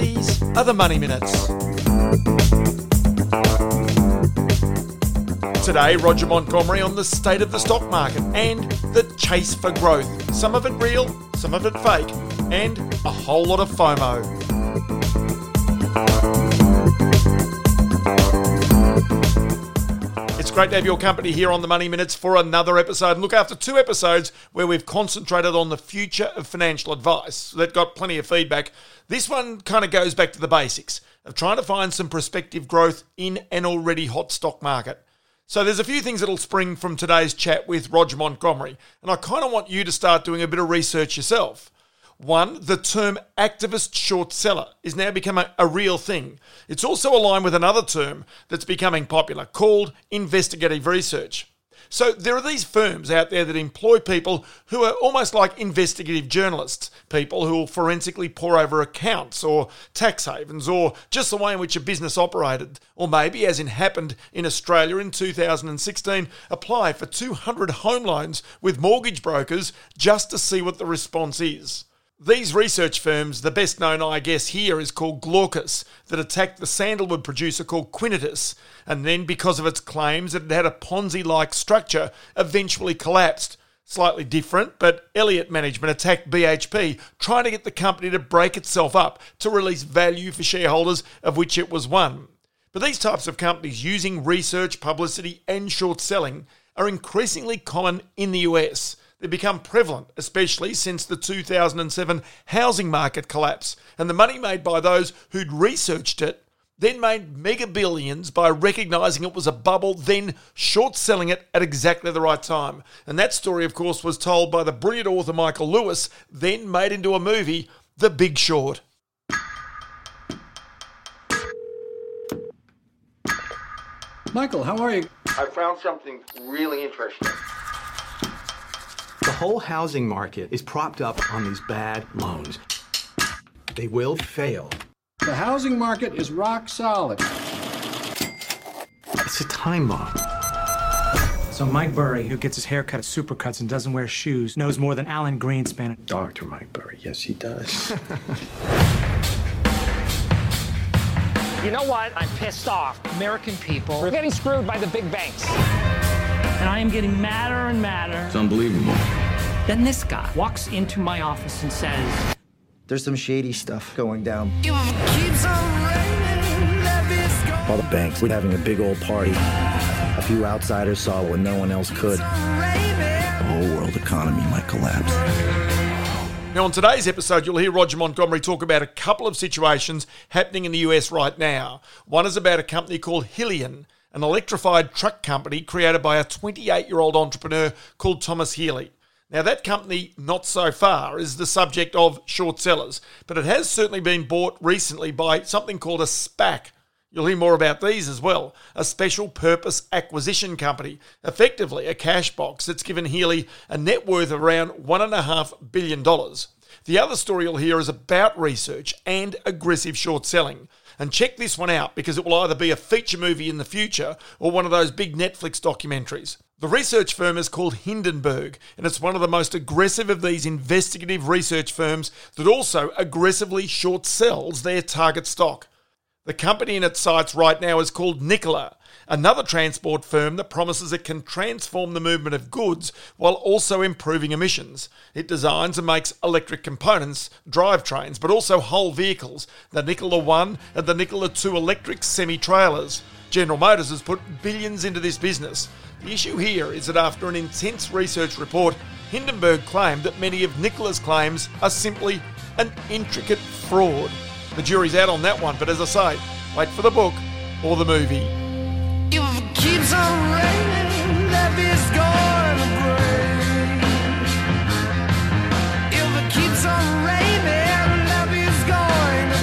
These are the Money Minutes. Today, Roger Montgomery on the state of the stock market and the chase for growth. Some of it real, some of it fake, and a whole lot of FOMO. It's great to have your company here on the Money Minutes for another episode. And look, after two episodes where we've concentrated on the future of financial advice that got plenty of feedback, this one kind of goes back to the basics of trying to find some prospective growth in an already hot stock market. So there's a few things that'll spring from today's chat with Roger Montgomery, and I kind of want you to start doing a bit of research yourself. One, the term activist short seller is now becoming a real thing. It's also aligned with another term that's becoming popular called investigative research. So there are these firms out there that employ people who are almost like investigative journalists, people who will forensically pore over accounts or tax havens or just the way in which a business operated, or maybe, as it happened in Australia in 2016, apply for 200 home loans with mortgage brokers just to see what the response is. These research firms, the best known, I guess, here is called Glaucus, that attacked the sandalwood producer called Quintus, and then because of its claims that it had a Ponzi-like structure, eventually collapsed. Slightly different, but Elliott Management attacked BHP, trying to get the company to break itself up to release value for shareholders, of which it was one. But these types of companies using research, publicity and short selling are increasingly common in the US. They've become prevalent, especially since the 2007 housing market collapse, and the money made by those who'd researched it, then made mega billions by recognising it was a bubble, then short-selling it at exactly the right time. And that story, of course, was told by the brilliant author Michael Lewis, then made into a movie, The Big Short. Michael, how are you? I found something really interesting. The whole housing market is propped up on these bad loans. They will fail. The housing market is rock solid. It's a time bomb. So Mike Burry, who gets his hair cut at Supercuts and doesn't wear shoes, knows more than Alan Greenspan. Dr. Mike Burry, yes he does. You know what? I'm pissed off. American people, we're getting screwed by the big banks. And I am getting madder and madder. It's unbelievable. Then this guy walks into my office and says, there's some shady stuff going down. It keeps on raining. All the banks were having a big old party. A few outsiders saw what no one else could. The whole world economy might collapse. Now on today's episode, you'll hear Roger Montgomery talk about a couple of situations happening in the US right now. One is about a company called Hyliion, an electrified truck company created by a 28-year-old entrepreneur called Thomas Healy. Now, that company, not so far, is the subject of short sellers, but it has certainly been bought recently by something called a SPAC. You'll hear more about these as well, a special purpose acquisition company, effectively a cash box that's given Healy a net worth of around $1.5 billion. The other story you'll hear is about research and aggressive short selling. And check this one out because it will either be a feature movie in the future or one of those big Netflix documentaries. The research firm is called Hindenburg, and it's one of the most aggressive of these investigative research firms that also aggressively short sells their target stock. The company in its sights right now is called Nikola, another transport firm that promises it can transform the movement of goods while also improving emissions. It designs and makes electric components, drivetrains, but also whole vehicles, the Nikola 1 and the Nikola 2 electric semi-trailers. General Motors has put billions into this business. The issue here is that after an intense research report, Hindenburg claimed that many of Nikola's claims are simply an intricate fraud. The jury's out on that one, but as I say, wait for the book or the movie. Keeps on raining, that is going to break. If it keeps on raining, that is going to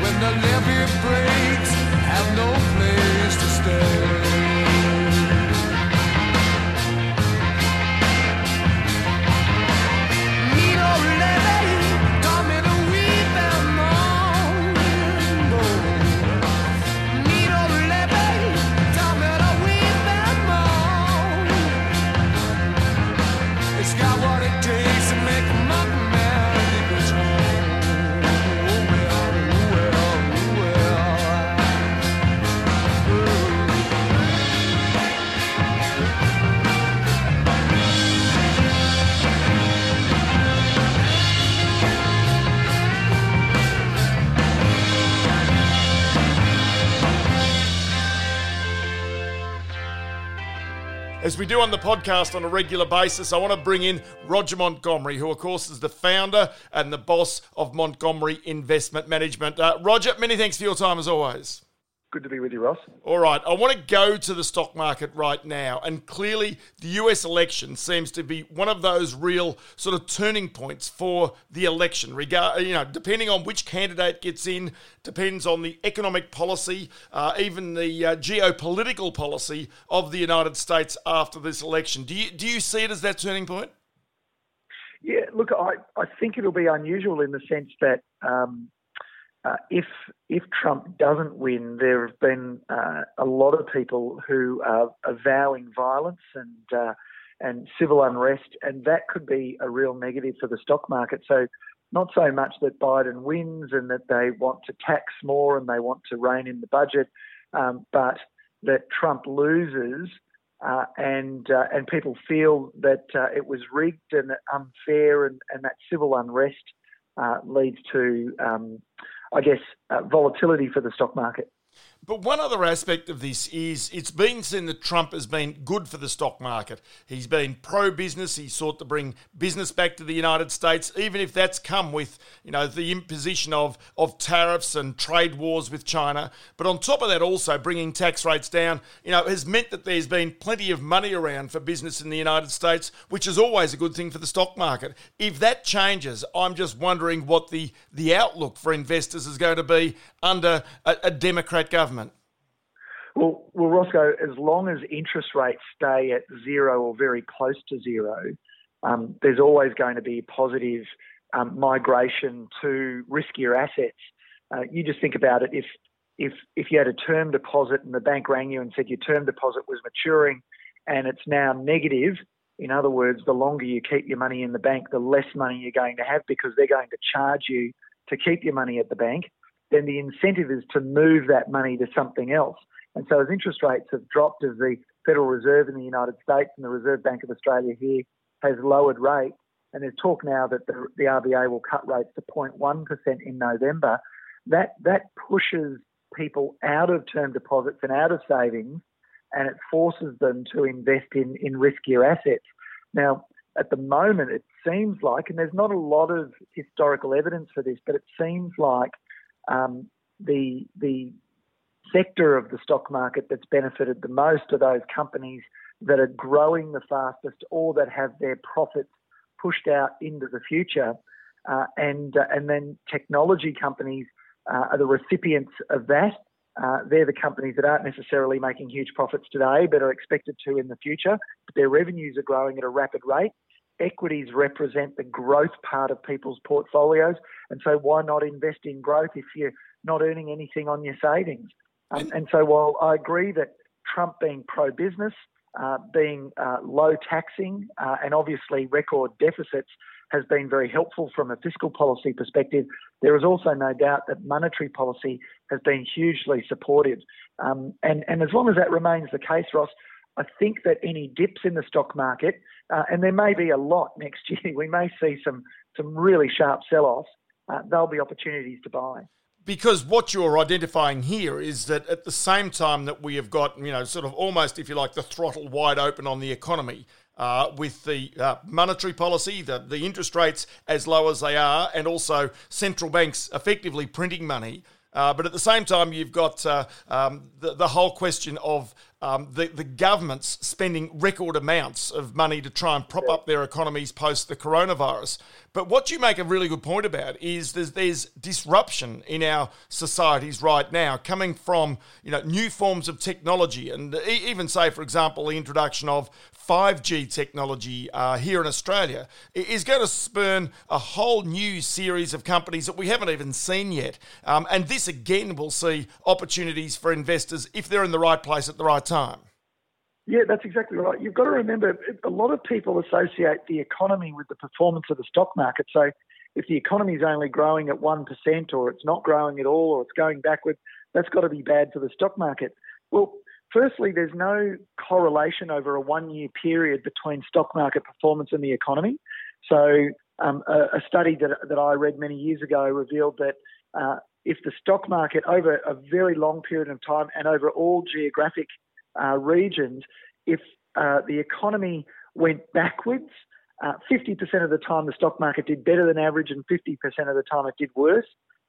break. When the levee breaks, have no place to stay. Need a levee, come in a weep and moan. Need a levee, come in As we do on the podcast on a regular basis, I want to bring in Roger Montgomery, who, of course, is the founder and the boss of Montgomery Investment Management. Roger, many thanks for your time as always. Good to be with you, Ross. All right. I want to go to the stock market right now. And clearly, the US election seems to be one of those real sort of turning points for the election. Depending on which candidate gets in, depends on the economic policy, even the geopolitical policy of the United States after this election. Do you see it as that turning point? Yeah, look, I think it'll be unusual in the sense that if Trump doesn't win, there have been a lot of people who are avowing violence and civil unrest, and that could be a real negative for the stock market. So not so much that Biden wins and that they want to tax more and they want to rein in the budget, but that Trump loses and people feel that it was rigged and unfair, and that civil unrest leads to volatility for the stock market. But one other aspect of this is it's been seen that Trump has been good for the stock market. He's been pro-business. He sought to bring business back to the United States, even if that's come with, the imposition of tariffs and trade wars with China. But on top of that, also bringing tax rates down, has meant that there's been plenty of money around for business in the United States, which is always a good thing for the stock market. If that changes, I'm just wondering what the outlook for investors is going to be under a Democrat government. Well, Roscoe, as long as interest rates stay at zero or very close to zero, there's always going to be positive migration to riskier assets. You just think about it. If you had a term deposit and the bank rang you and said your term deposit was maturing and it's now negative, in other words, the longer you keep your money in the bank, the less money you're going to have because they're going to charge you to keep your money at the bank, then the incentive is to move that money to something else. And so as interest rates have dropped, as the Federal Reserve in the United States and the Reserve Bank of Australia here has lowered rates, and there's talk now that the RBA will cut rates to 0.1% in November, that pushes people out of term deposits and out of savings, and it forces them to invest in riskier assets. Now, at the moment, it seems like, and there's not a lot of historical evidence for this, but it seems like the sector of the stock market that's benefited the most are those companies that are growing the fastest or that have their profits pushed out into the future. And then technology companies are the recipients of that. They're the companies that aren't necessarily making huge profits today but are expected to in the future. But their revenues are growing at a rapid rate. Equities represent the growth part of people's portfolios, and so why not invest in growth if you're not earning anything on your savings? And so while I agree that Trump being pro-business, being low taxing, and obviously record deficits has been very helpful from a fiscal policy perspective, there is also no doubt that monetary policy has been hugely supportive. And as long as that remains the case, Ross, I think that any dips in the stock market, and there may be a lot next year, we may see some really sharp sell-offs, there'll be opportunities to buy. Because what you're identifying here is that at the same time that we have got, sort of almost, if you like, the throttle wide open on the economy, with the monetary policy, the interest rates as low as they are, and also central banks effectively printing money, but at the same time, you've got the whole question of the governments spending record amounts of money to try and prop up their economies post the coronavirus. But what you make a really good point about is there's disruption in our societies right now coming from new forms of technology, and even, say, for example, the introduction of 5G technology here in Australia is going to spurn a whole new series of companies that we haven't even seen yet. And this, again, will see opportunities for investors if they're in the right place at the right time. Yeah, that's exactly right. You've got to remember, a lot of people associate the economy with the performance of the stock market. So if the economy is only growing at 1% or it's not growing at all or it's going backwards, that's got to be bad for the stock market. Well, firstly, there's no correlation over a one-year period between stock market performance and the economy. So a study that I read many years ago revealed that if the stock market over a very long period of time and over all geographic regions, if the economy went backwards. 50% of the time the stock market did better than average and 50% of the time it did worse.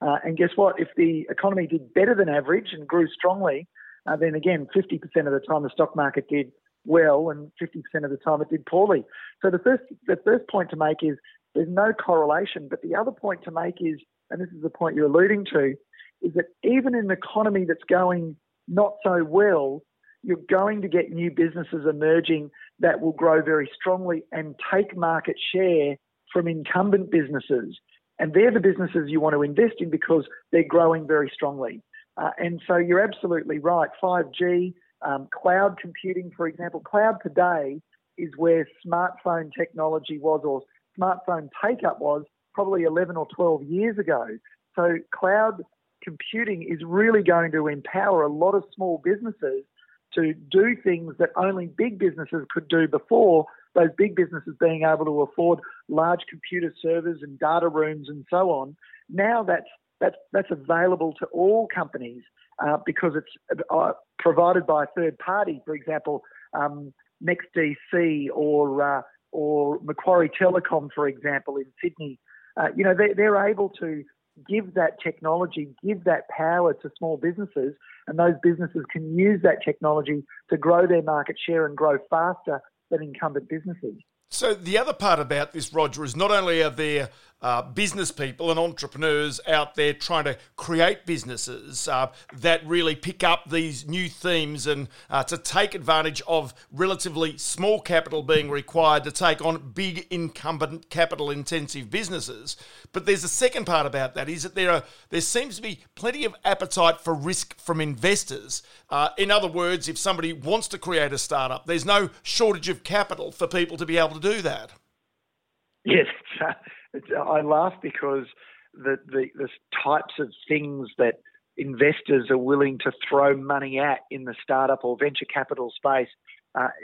And guess what? If the economy did better than average and grew strongly, then again, 50% of the time the stock market did well and 50% of the time it did poorly. So the first point to make is there's no correlation. But the other point to make is, and this is the point you're alluding to, is that even in an economy that's going not so well, you're going to get new businesses emerging that will grow very strongly and take market share from incumbent businesses. And they're the businesses you want to invest in because they're growing very strongly. And so you're absolutely right. 5G, cloud computing, for example. Cloud today is where smartphone technology was, or smartphone take-up was, probably 11 or 12 years ago. So cloud computing is really going to empower a lot of small businesses to do things that only big businesses could do before, those big businesses being able to afford large computer servers and data rooms and so on. Now that's available to all companies because it's provided by a third party, for example, Next DC or Macquarie Telecom, for example, in Sydney. You know, they're able to give that technology, give that power to small businesses, and those businesses can use that technology to grow their market share and grow faster than incumbent businesses. So the other part about this, Roger, is not only are there business people and entrepreneurs out there trying to create businesses that really pick up these new themes and to take advantage of relatively small capital being required to take on big incumbent capital-intensive businesses, but there's a second part about that is that there seems to be plenty of appetite for risk from investors. In other words, if somebody wants to create a startup, there's no shortage of capital for people to be able to do that. Yes, I laugh because the types of things that investors are willing to throw money at in the startup or venture capital space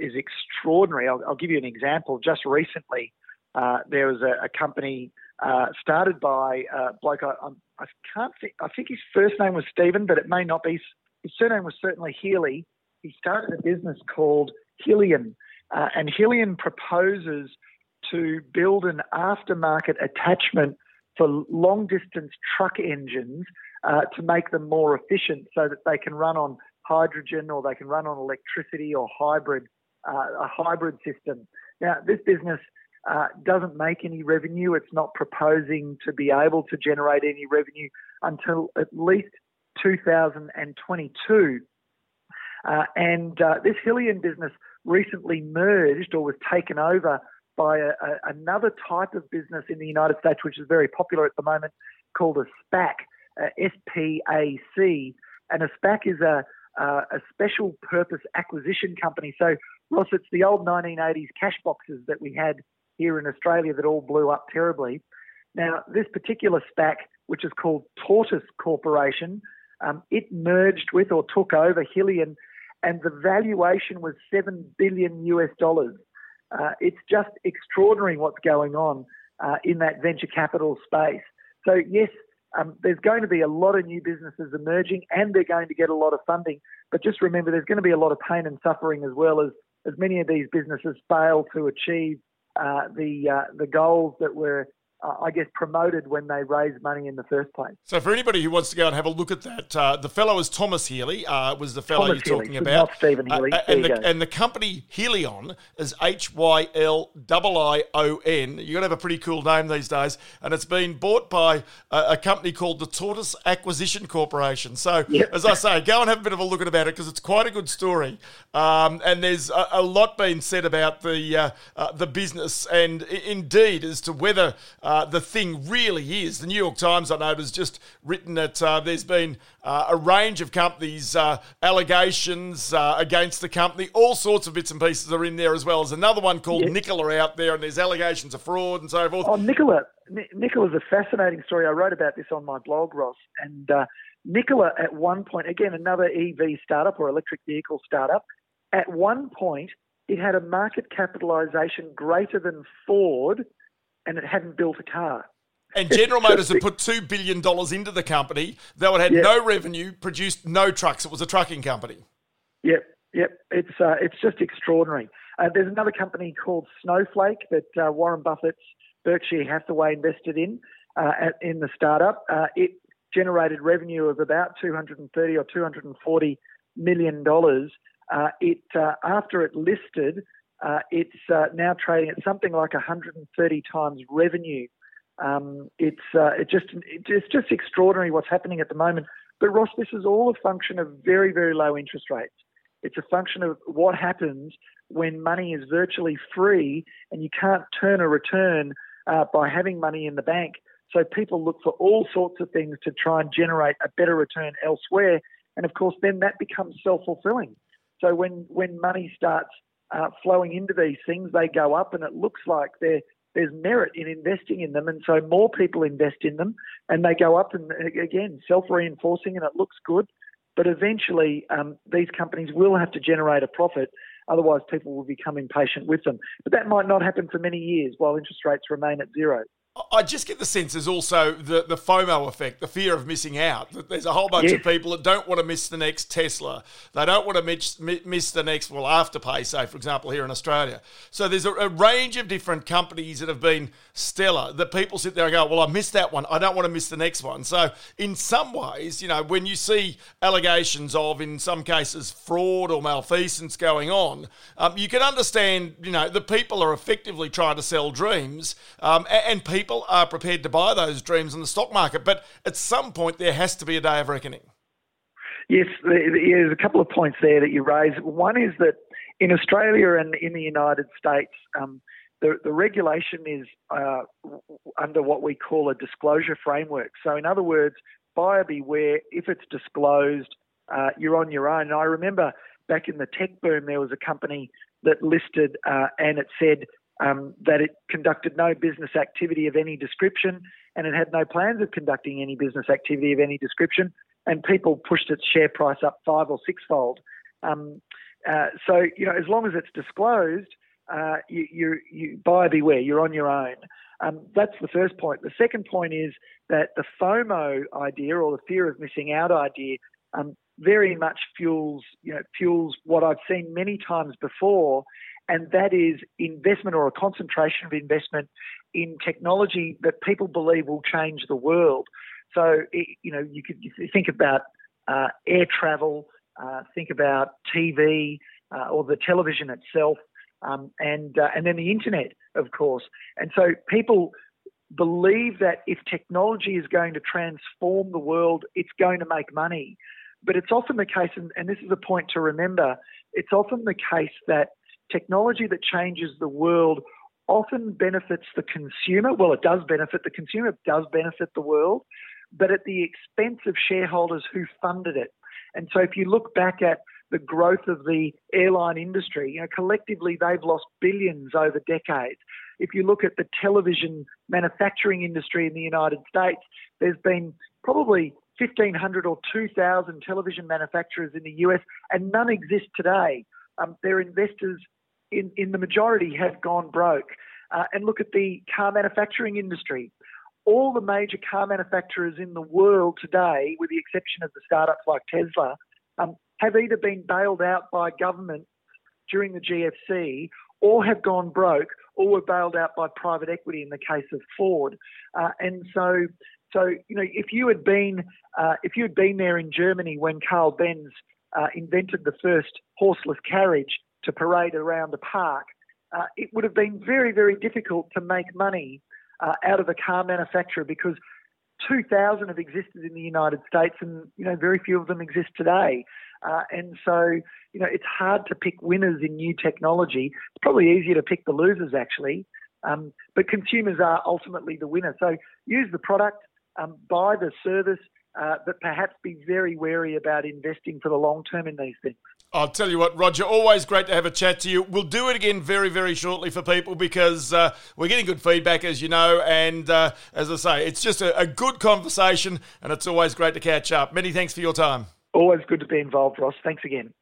is extraordinary. I'll give you an example. Just recently, there was a company started by a bloke. I think his first name was Stephen, but it may not be. His surname was certainly Healy. He started a business called Hyliion. And Hyliion proposes to build an aftermarket attachment for long-distance truck engines to make them more efficient so that they can run on hydrogen or they can run on electricity or a hybrid system. Now, this business doesn't make any revenue. It's not proposing to be able to generate any revenue until at least 2022. And this Hyliion business recently merged or was taken over by another type of business in the United States, which is very popular at the moment, called a SPAC, S-P-A-C. And a SPAC is a special purpose acquisition company. So, Ross, it's the old 1980s cash boxes that we had here in Australia that all blew up terribly. Now, this particular SPAC, which is called Tortoise Corporation, it merged with or took over Hyliion, and the valuation was $7 billion. It's just extraordinary what's going on in that venture capital space. So yes, there's going to be a lot of new businesses emerging, and they're going to get a lot of funding. But just remember, there's going to be a lot of pain and suffering as well, as many of these businesses fail to achieve the goals that were, I guess, promoted when they raised money in the first place. So for anybody who wants to go and have a look at that, the fellow is Thomas Healy, was the fellow Thomas you're talking Healy, about. Not Stephen Healy. And the company Hyliion is Hyliion. You've got to have a pretty cool name these days. And it's been bought by a company called the Tortoise Acquisition Corporation. So as I say, go and have a bit of a look at about it because it's quite a good story. And there's a lot being said about the business and indeed as to whether... the thing really is. The New York Times, I know, has just written that there's been a range of companies, allegations against the company. All sorts of bits and pieces are in there as well. There's another one called Nikola out there, and there's allegations of fraud and so forth. Oh, Nikola's a fascinating story. I wrote about this on my blog, Ross. And Nikola at one point, again, another EV startup or electric vehicle startup, at one point it had a market capitalisation greater than Ford, and it hadn't built a car. And General Motors had put $2 billion into the company, though it had no revenue, produced no trucks. It was a trucking company. Yep. It's just extraordinary. There's another company called Snowflake that Warren Buffett's Berkshire Hathaway invested in the startup. It generated revenue of about $230 or $240 million. After it listed, it's now trading at something like 130 times revenue. It's just extraordinary what's happening at the moment. But Ross, this is all a function of very, very low interest rates. It's a function of what happens when money is virtually free and you can't turn a return by having money in the bank. So people look for all sorts of things to try and generate a better return elsewhere. And of course, then that becomes self-fulfilling. So when money starts flowing into these things, they go up and it looks like there's merit in investing in them. And so more people invest in them and they go up and, again, self-reinforcing, and it looks good. But eventually, these companies will have to generate a profit. Otherwise, people will become impatient with them. But that might not happen for many years while interest rates remain at zero. I just get the sense there's also the FOMO effect, the fear of missing out. There's a whole bunch of people that don't want to miss the next Tesla. They don't want to miss the next, Afterpay, say, for example, here in Australia. So there's a range of different companies that have been stellar that people sit there and go, well, I missed that one. I don't want to miss the next one. So in some ways, you know, when you see allegations of, in some cases, fraud or malfeasance going on, you can understand, you know, the people are effectively trying to sell dreams and people are prepared to buy those dreams in the stock market, but at some point there has to be a day of reckoning. Yes, there's a couple of points there that you raise. One is that in Australia and in the United States, the regulation is under what we call a disclosure framework. So in other words, buyer beware. If it's disclosed, you're on your own. And I remember back in the tech boom, there was a company that listed and it said, that it conducted no business activity of any description, and it had no plans of conducting any business activity of any description, and people pushed its share price up 5 or 6-fold. So, you know, as long as it's disclosed, you buyer beware, you're on your own. That's the first point. The second point is that the FOMO idea, or the fear of missing out idea, very much fuels what I've seen many times before. And that is investment, or a concentration of investment in technology that people believe will change the world. So, you know, you could think about air travel, think about TV or the television itself, and then the internet, of course. And so people believe that if technology is going to transform the world, it's going to make money. But it's often the case, and this is a point to remember, it's often the case that technology that changes the world often benefits the consumer. Well, it does benefit the consumer, it does benefit the world, but at the expense of shareholders who funded it. And so if you look back at the growth of the airline industry, you know, collectively they've lost billions over decades. If you look at the television manufacturing industry in the United States, there's been probably 1,500 or 2,000 television manufacturers in the US, and none exist today. Their investors in the majority have gone broke. And look at the car manufacturing industry. All the major car manufacturers in the world today, with the exception of the startups like Tesla, have either been bailed out by government during the GFC, or have gone broke, or were bailed out by private equity in the case of Ford. And so you know, if you had been there in Germany when Karl Benz invented the first horseless carriage to parade around the park, it would have been very, very difficult to make money out of a car manufacturer, because 2,000 have existed in the United States, and, you know, very few of them exist today. And so, you know, it's hard to pick winners in new technology. It's probably easier to pick the losers, actually. But consumers are ultimately the winner. So use the product, buy the service, but perhaps be very wary about investing for the long term in these things. I'll tell you what, Roger, always great to have a chat to you. We'll do it again very, very shortly for people, because we're getting good feedback, as you know, and as I say, it's just a good conversation, and it's always great to catch up. Many thanks for your time. Always good to be involved, Ross. Thanks again.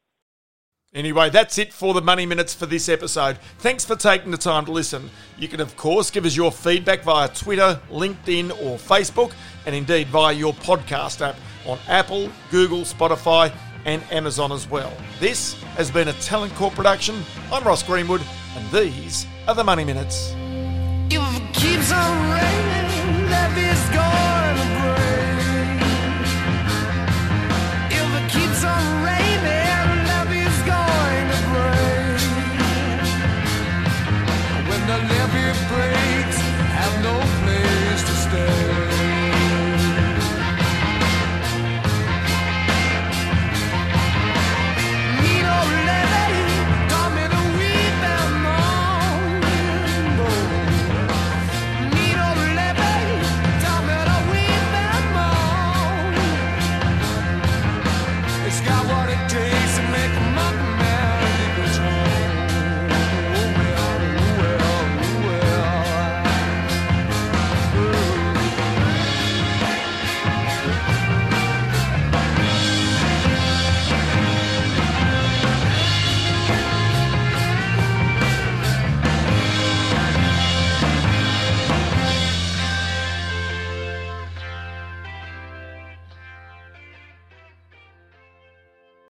Anyway, that's it for the Money Minutes for this episode. Thanks for taking the time to listen. You can, of course, give us your feedback via Twitter, LinkedIn or Facebook, and indeed via your podcast app on Apple, Google, Spotify and Amazon as well. This has been a Talentcorp production. I'm Ross Greenwood, and these are the Money Minutes. If it keeps on raining, that means gold.